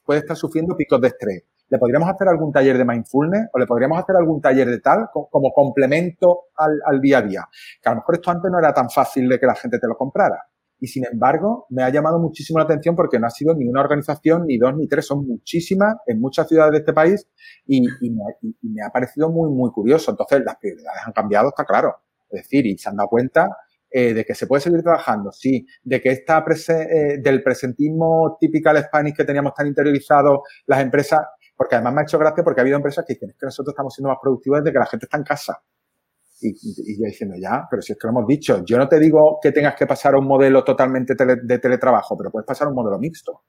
puede estar sufriendo picos de estrés. ¿Le podríamos hacer algún taller de mindfulness o le podríamos hacer algún taller de tal como complemento al día a día? Que a lo mejor esto antes no era tan fácil de que la gente te lo comprara. Y, sin embargo, me ha llamado muchísimo la atención porque no ha sido ni una organización, ni dos, ni tres. Son muchísimas en muchas ciudades de este país y me ha parecido muy, muy curioso. Entonces, las prioridades han cambiado, está claro. Es decir, y se han dado cuenta de que se puede seguir trabajando, sí, de que del presentismo typical Spanish que teníamos tan interiorizado las empresas, porque además me ha hecho gracia porque ha habido empresas que dicen, es que nosotros estamos siendo más productivos desde que la gente está en casa. Y yo diciendo, ya, pero si es que lo hemos dicho, yo no te digo que tengas que pasar a un modelo totalmente de teletrabajo, pero puedes pasar a un modelo mixto.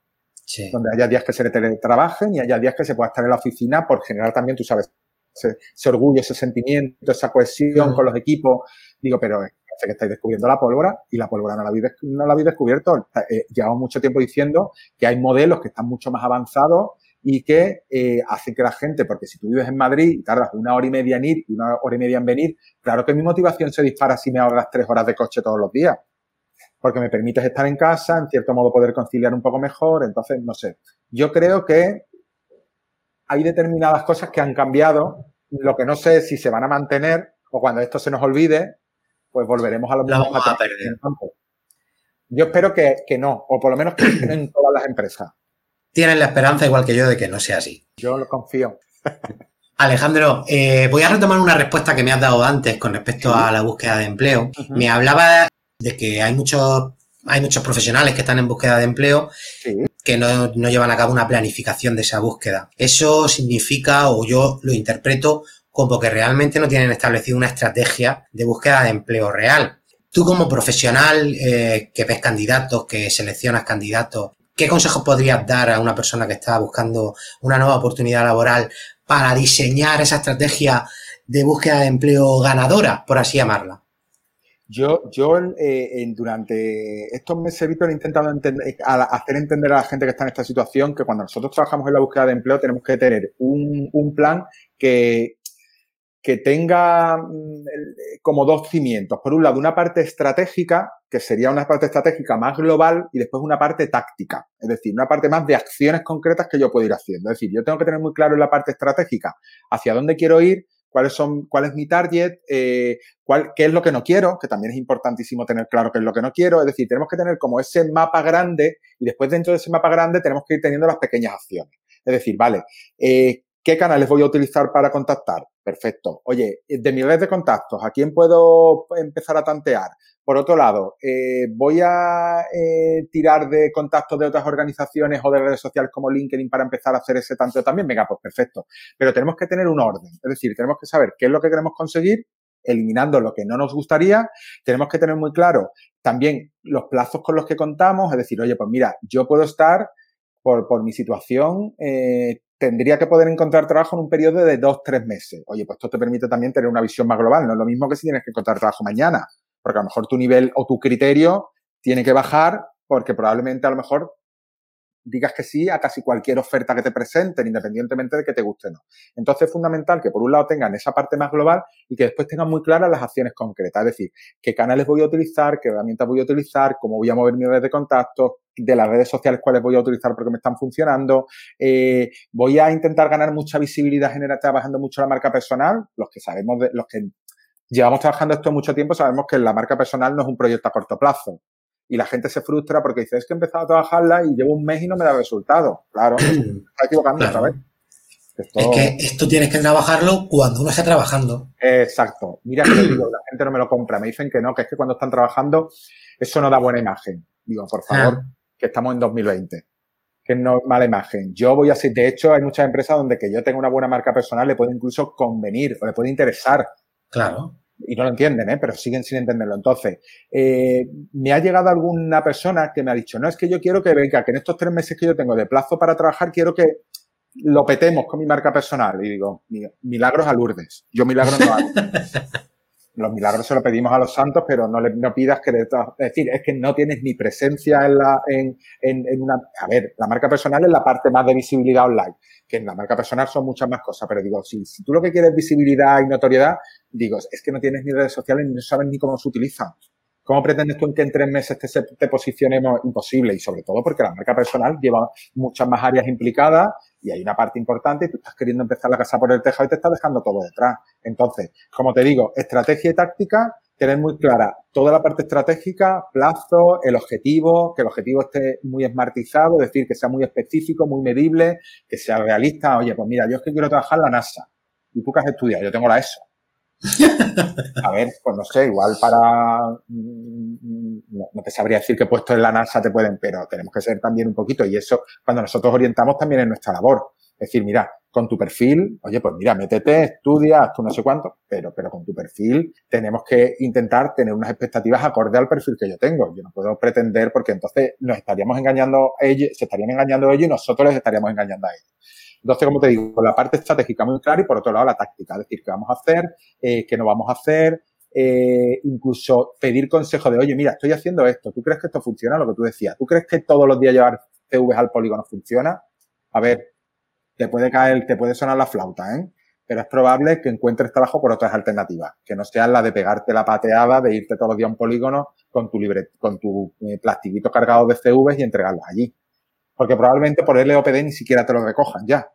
Sí. Donde haya días que se teletrabajen y haya días que se pueda estar en la oficina por generar también, tú sabes, ese orgullo, ese sentimiento, esa cohesión con los equipos. Digo, pero que estáis descubriendo la pólvora y la pólvora no la habéis descubierto. Llevamos mucho tiempo diciendo que hay modelos que están mucho más avanzados y que hacen que la gente, porque si tú vives en Madrid y tardas 1 hora y media en ir y 1 hora y media en venir, claro que mi motivación se dispara si me ahorras 3 horas de coche todos los días, porque me permites estar en casa, en cierto modo poder conciliar un poco mejor. Entonces, no sé, yo creo que hay determinadas cosas que han cambiado, lo que no sé si se van a mantener o cuando esto se nos olvide, pues volveremos a los mismos patrones. Yo espero que no, o por lo menos que en todas las empresas. Tienen la esperanza, igual que yo, de que no sea así. Yo lo confío. Alejandro, voy a retomar una respuesta que me has dado antes con respecto a la búsqueda de empleo. Uh-huh. Me hablaba de que hay muchos profesionales que están en búsqueda de empleo que no llevan a cabo una planificación de esa búsqueda. Eso significa, o yo lo interpreto, como que realmente no tienen establecido una estrategia de búsqueda de empleo real. Tú como profesional que ves candidatos, que seleccionas candidatos, ¿Qué consejos podrías dar a una persona que está buscando una nueva oportunidad laboral para diseñar esa estrategia de búsqueda de empleo ganadora, por así llamarla? Yo durante estos meses, Víctor, he intentado hacer entender a la gente que está en esta situación que cuando nosotros trabajamos en la búsqueda de empleo tenemos que tener un plan que tenga como dos cimientos. Por un lado, una parte estratégica, que sería una parte estratégica más global, y después una parte táctica, es decir, una parte más de acciones concretas que yo puedo ir haciendo. Es decir, yo tengo que tener muy claro en la parte estratégica hacia dónde quiero ir, cuál es mi target, qué es lo que no quiero, que también es importantísimo tener claro qué es lo que no quiero. Es decir, tenemos que tener como ese mapa grande y después dentro de ese mapa grande tenemos que ir teniendo las pequeñas acciones. Es decir, vale, ¿qué canales voy a utilizar para contactar? Perfecto. Oye, de mi red de contactos, ¿a quién puedo empezar a tantear? Por otro lado, voy a tirar de contactos de otras organizaciones o de redes sociales como LinkedIn para empezar a hacer ese tanteo también. Venga, pues perfecto. Pero tenemos que tener un orden. Es decir, tenemos que saber qué es lo que queremos conseguir, eliminando lo que no nos gustaría. Tenemos que tener muy claro también los plazos con los que contamos. Es decir, oye, pues mira, yo puedo estar, por mi situación, tendría que poder encontrar trabajo en un periodo de 2-3 meses. Oye, pues esto te permite también tener una visión más global. No es lo mismo que si tienes que encontrar trabajo mañana, porque a lo mejor tu nivel o tu criterio tiene que bajar porque probablemente a lo mejor digas que sí a casi cualquier oferta que te presenten, independientemente de que te guste o no. Entonces es fundamental que por un lado tengan esa parte más global y que después tengan muy claras las acciones concretas. Es decir, qué canales voy a utilizar, qué herramientas voy a utilizar, cómo voy a mover mi red de contactos, de las redes sociales cuáles voy a utilizar porque me están funcionando. Voy a intentar ganar mucha visibilidad general trabajando mucho la marca personal. Los que llevamos trabajando esto mucho tiempo sabemos que la marca personal no es un proyecto a corto plazo. Y la gente se frustra porque dice, es que he empezado a trabajarla y llevo un mes y no me da resultado. Claro, se está equivocando, claro. ¿Sabes? Es que esto tienes que trabajarlo cuando uno está trabajando. Exacto. Mira, que digo, la gente no me lo compra. Me dicen que no, que es que cuando están trabajando eso no da buena imagen. Digo, por favor, que estamos en 2020. Que no es mala imagen. De hecho, hay muchas empresas donde que yo tenga una buena marca personal le puede incluso convenir o le puede interesar. Claro. Y no lo entienden, pero siguen sin entenderlo. Entonces, me ha llegado alguna persona que me ha dicho, no, es que yo quiero que venga, que en estos 3 meses que yo tengo de plazo para trabajar, quiero que lo petemos con mi marca personal. Y digo, milagros a Lourdes. Yo milagros no hago. Los milagros se los pedimos a los santos, pero no pidas que... Es decir, es que no tienes ni presencia en una... A ver, la marca personal es la parte más de visibilidad online, que en la marca personal son muchas más cosas, pero digo, si tú lo que quieres es visibilidad y notoriedad, digo, es que no tienes ni redes sociales, no sabes ni cómo se utilizan. ¿Cómo pretendes tú que en 3 meses te posicionemos? Imposible, y sobre todo porque la marca personal lleva muchas más áreas implicadas y hay una parte importante y tú estás queriendo empezar la casa por el tejado y te estás dejando todo detrás. Entonces, como te digo, estrategia y táctica, tener muy clara toda la parte estratégica, plazo, el objetivo, que el objetivo esté muy esmartizado, es decir, que sea muy específico, muy medible, que sea realista. Oye, pues mira, yo es que quiero trabajar en la NASA y tú que has estudiado, yo tengo la ESO. A ver, pues no sé, igual para... No te sabría decir qué puestos en la NASA te pueden, pero tenemos que ser también un poquito, y eso cuando nosotros orientamos también es nuestra labor. Es decir, mira, con tu perfil, oye, pues mira, métete, estudia, haz tú no sé cuánto, pero con tu perfil tenemos que intentar tener unas expectativas acorde al perfil que yo tengo. Yo no puedo pretender porque entonces nos estaríamos engañando ellos, se estarían engañando ellos y nosotros les estaríamos engañando a ellos. Entonces, como te digo, la parte estratégica muy clara y, por otro lado, la táctica. Es decir, qué vamos a hacer, qué no vamos a hacer, incluso pedir consejo de, oye, mira, estoy haciendo esto, ¿tú crees que esto funciona? Lo que tú decías, ¿tú crees que todos los días llevar CVs al polígono funciona? A ver, te puede sonar la flauta, pero es probable que encuentres trabajo por otras alternativas, que no sea la de pegarte la pateada, de irte todos los días a un polígono con tu plastiquito cargado de CVs y entregarlos allí. Porque probablemente por el LOPD ni siquiera te lo recojan ya.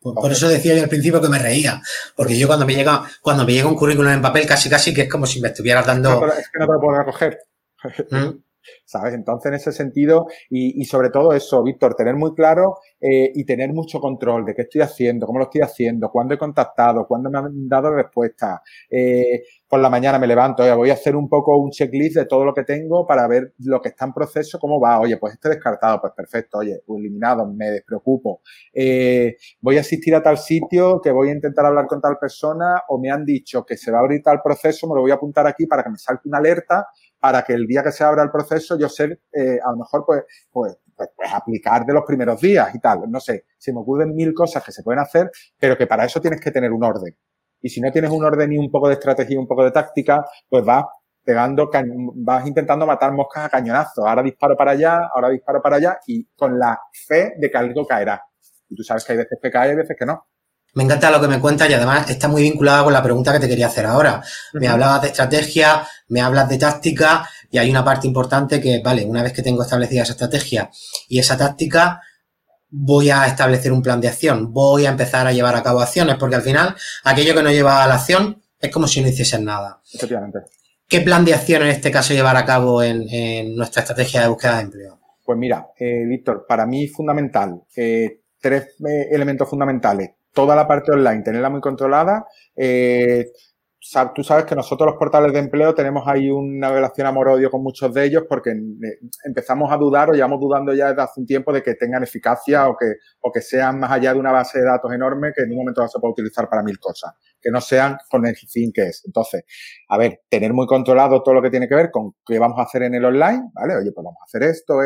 Por eso decía yo al principio que me reía. Porque yo cuando me llega un currículum en papel casi que es como si me estuvieras dando... Es que no te lo puedo recoger. ¿Sabes? Entonces, en ese sentido, y sobre todo eso, Víctor, tener muy claro y tener mucho control de qué estoy haciendo, cómo lo estoy haciendo, cuándo he contactado, cuándo me han dado respuesta. Por la mañana me levanto, voy a hacer un poco un checklist de todo lo que tengo para ver lo que está en proceso, cómo va. Oye, pues este descartado, pues perfecto, oye, pues eliminado, me despreocupo. Voy a asistir a tal sitio, que voy a intentar hablar con tal persona, o me han dicho que se va a abrir tal proceso, me lo voy a apuntar aquí para que me salte una alerta, para que el día que se abra el proceso yo sé, a lo mejor, pues pues aplicar de los primeros días y tal. No sé, se me ocurren mil cosas que se pueden hacer, pero que para eso tienes que tener un orden. Y si no tienes un orden y un poco de estrategia y un poco de táctica, pues vas pegando, vas intentando matar moscas a cañonazos. Ahora disparo para allá, ahora disparo para allá, y con la fe de que algo caerá. Y tú sabes que hay veces que cae y hay veces que no. Me encanta lo que me cuentas y además está muy vinculada con la pregunta que te quería hacer ahora. Me hablabas de estrategia, me hablas de táctica y hay una parte importante que, vale, una vez que tengo establecida esa estrategia y esa táctica, voy a establecer un plan de acción, voy a empezar a llevar a cabo acciones, porque al final aquello que no lleva a la acción es como si no hiciesen nada. Efectivamente. ¿Qué plan de acción en este caso llevar a cabo en nuestra estrategia de búsqueda de empleo? Pues mira, Víctor, para mí fundamental, tres elementos fundamentales. Toda la parte online, tenerla muy controlada. Tú sabes que nosotros los portales de empleo tenemos ahí una relación amor-odio con muchos de ellos porque empezamos a dudar o llevamos dudando ya desde hace un tiempo de que tengan eficacia o que sean más allá de una base de datos enorme que en un momento se puede utilizar para mil cosas, que no sean con el fin que es. Entonces, a ver, tener muy controlado todo lo que tiene que ver con qué vamos a hacer en el online, ¿vale? Oye, pues vamos a hacer esto,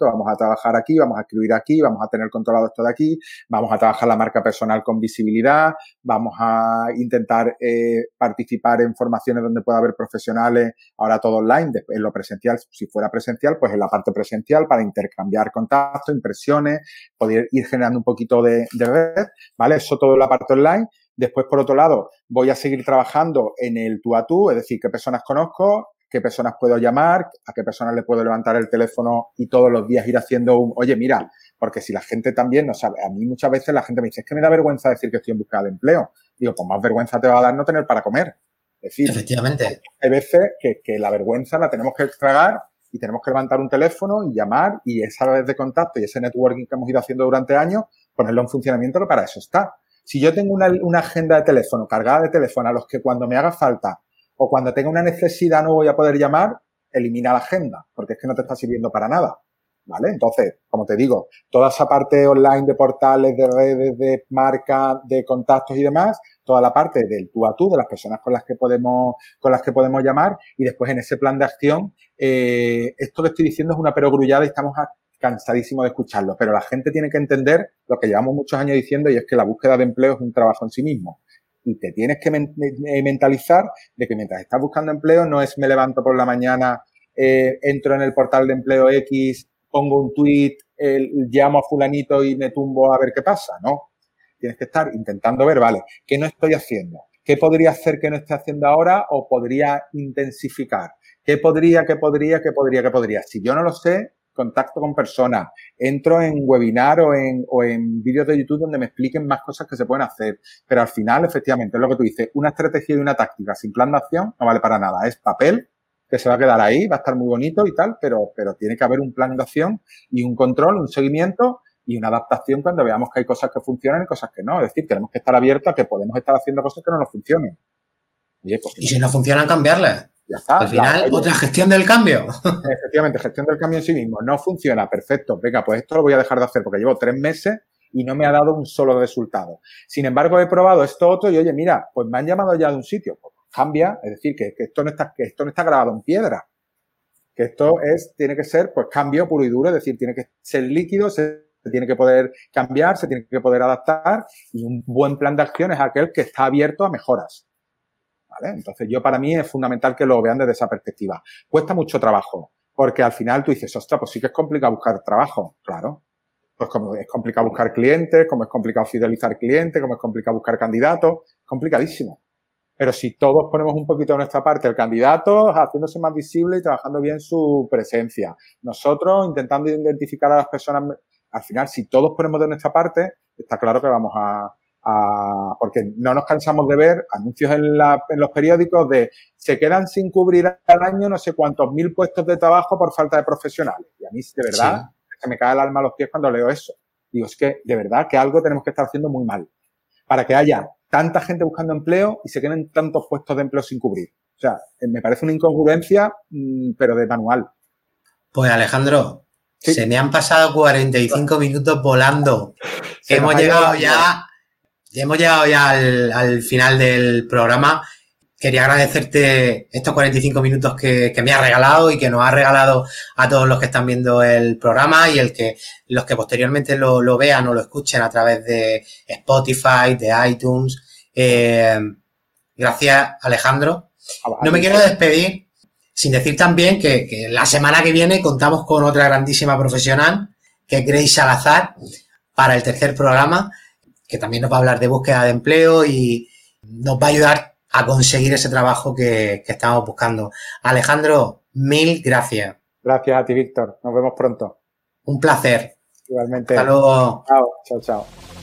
vamos a trabajar aquí, vamos a escribir aquí, vamos a tener controlado esto de aquí, vamos a trabajar la marca personal con visibilidad, vamos a intentar participar en formaciones donde pueda haber profesionales, ahora todo online, en lo presencial, si fuera presencial, pues en la parte presencial para intercambiar contactos, impresiones, poder ir generando un poquito de red, ¿vale? Eso todo en la parte online. Después, por otro lado, voy a seguir trabajando en el tú a tú, es decir, qué personas conozco, qué personas puedo llamar, a qué personas le puedo levantar el teléfono y todos los días ir haciendo un, oye, mira, porque si la gente también no sabe, a mí muchas veces la gente me dice, es que me da vergüenza decir que estoy en busca de empleo. Digo, pues más vergüenza te va a dar no tener para comer. Es decir, efectivamente. Hay veces que la vergüenza la tenemos que tragar y tenemos que levantar un teléfono y llamar y esa red de contacto y ese networking que hemos ido haciendo durante años, ponerlo en funcionamiento, que para eso está. Si yo tengo una agenda de teléfono, cargada de teléfono, a los que cuando me haga falta o cuando tenga una necesidad no voy a poder llamar, elimina la agenda, porque es que no te está sirviendo para nada, ¿vale? Entonces, como te digo, toda esa parte online de portales, de redes, de marca, de contactos y demás, toda la parte del tú a tú, de las personas con las que podemos llamar y después en ese plan de acción, esto que estoy diciendo es una perogrullada y estamos cansadísimo de escucharlo, pero la gente tiene que entender lo que llevamos muchos años diciendo y es que la búsqueda de empleo es un trabajo en sí mismo y te tienes que mentalizar de que mientras estás buscando empleo no es me levanto por la mañana, entro en el portal de empleo X, pongo un tweet, llamo a fulanito y me tumbo a ver qué pasa, ¿no? Tienes que estar intentando ver, vale, ¿qué no estoy haciendo? ¿Qué podría hacer que no esté haciendo ahora o podría intensificar? ¿Qué podría? Si yo no lo sé, contacto con personas, entro en webinar o en vídeos de YouTube donde me expliquen más cosas que se pueden hacer. Pero al final, efectivamente, es lo que tú dices, una estrategia y una táctica sin plan de acción no vale para nada. Es papel que se va a quedar ahí, va a estar muy bonito y tal, pero tiene que haber un plan de acción y un control, un seguimiento y una adaptación cuando veamos que hay cosas que funcionan y cosas que no. Es decir, tenemos que estar abiertos a que podemos estar haciendo cosas que no nos funcionen. Oye, pues, y si no funcionan, cambiarlas. Ya está. Al final, otra gestión del cambio. Efectivamente, gestión del cambio en sí mismo. No funciona, perfecto. Venga, pues esto lo voy a dejar de hacer porque llevo 3 meses y no me ha dado un solo resultado. Sin embargo, he probado esto otro y, oye, mira, pues me han llamado ya de un sitio. Pues cambia, es decir, que esto no está grabado en piedra. Que esto tiene que ser, pues, cambio puro y duro. Es decir, tiene que ser líquido, se tiene que poder cambiar, se tiene que poder adaptar y un buen plan de acción es aquel que está abierto a mejoras. ¿Vale? Entonces, para mí es fundamental que lo vean desde esa perspectiva. Cuesta mucho trabajo, porque al final tú dices, ostras, pues sí que es complicado buscar trabajo, claro. Pues como es complicado buscar clientes, como es complicado fidelizar clientes, como es complicado buscar candidatos, complicadísimo. Pero si todos ponemos un poquito de nuestra parte, el candidato haciéndose más visible y trabajando bien su presencia. Nosotros intentando identificar a las personas, al final, si todos ponemos de nuestra parte, está claro que vamos porque no nos cansamos de ver anuncios en los periódicos de se quedan sin cubrir al año no sé cuántos mil puestos de trabajo por falta de profesionales. Y a mí, de verdad, se me cae el alma a los pies cuando leo eso. Digo, es que, de verdad, que algo tenemos que estar haciendo muy mal para que haya tanta gente buscando empleo y se queden tantos puestos de empleo sin cubrir. O sea, me parece una incongruencia, pero de manual. Pues, Alejandro, ¿sí? Se me han pasado 45 minutos volando. Hemos llegado ya al final del programa Quería agradecerte estos 45 minutos que me has regalado y que nos has regalado a todos los que están viendo el programa y los que posteriormente lo vean o lo escuchen a través de Spotify, de iTunes. Gracias, Alejandro. No me quiero despedir sin decir también que la semana que viene contamos con otra grandísima profesional, que es Grace Salazar, para el tercer programa, que también nos va a hablar de búsqueda de empleo y nos va a ayudar a conseguir ese trabajo que estamos buscando. Alejandro, mil gracias. Gracias a ti, Víctor. Nos vemos pronto. Un placer. Igualmente. Hasta luego. Chao, chao, chao.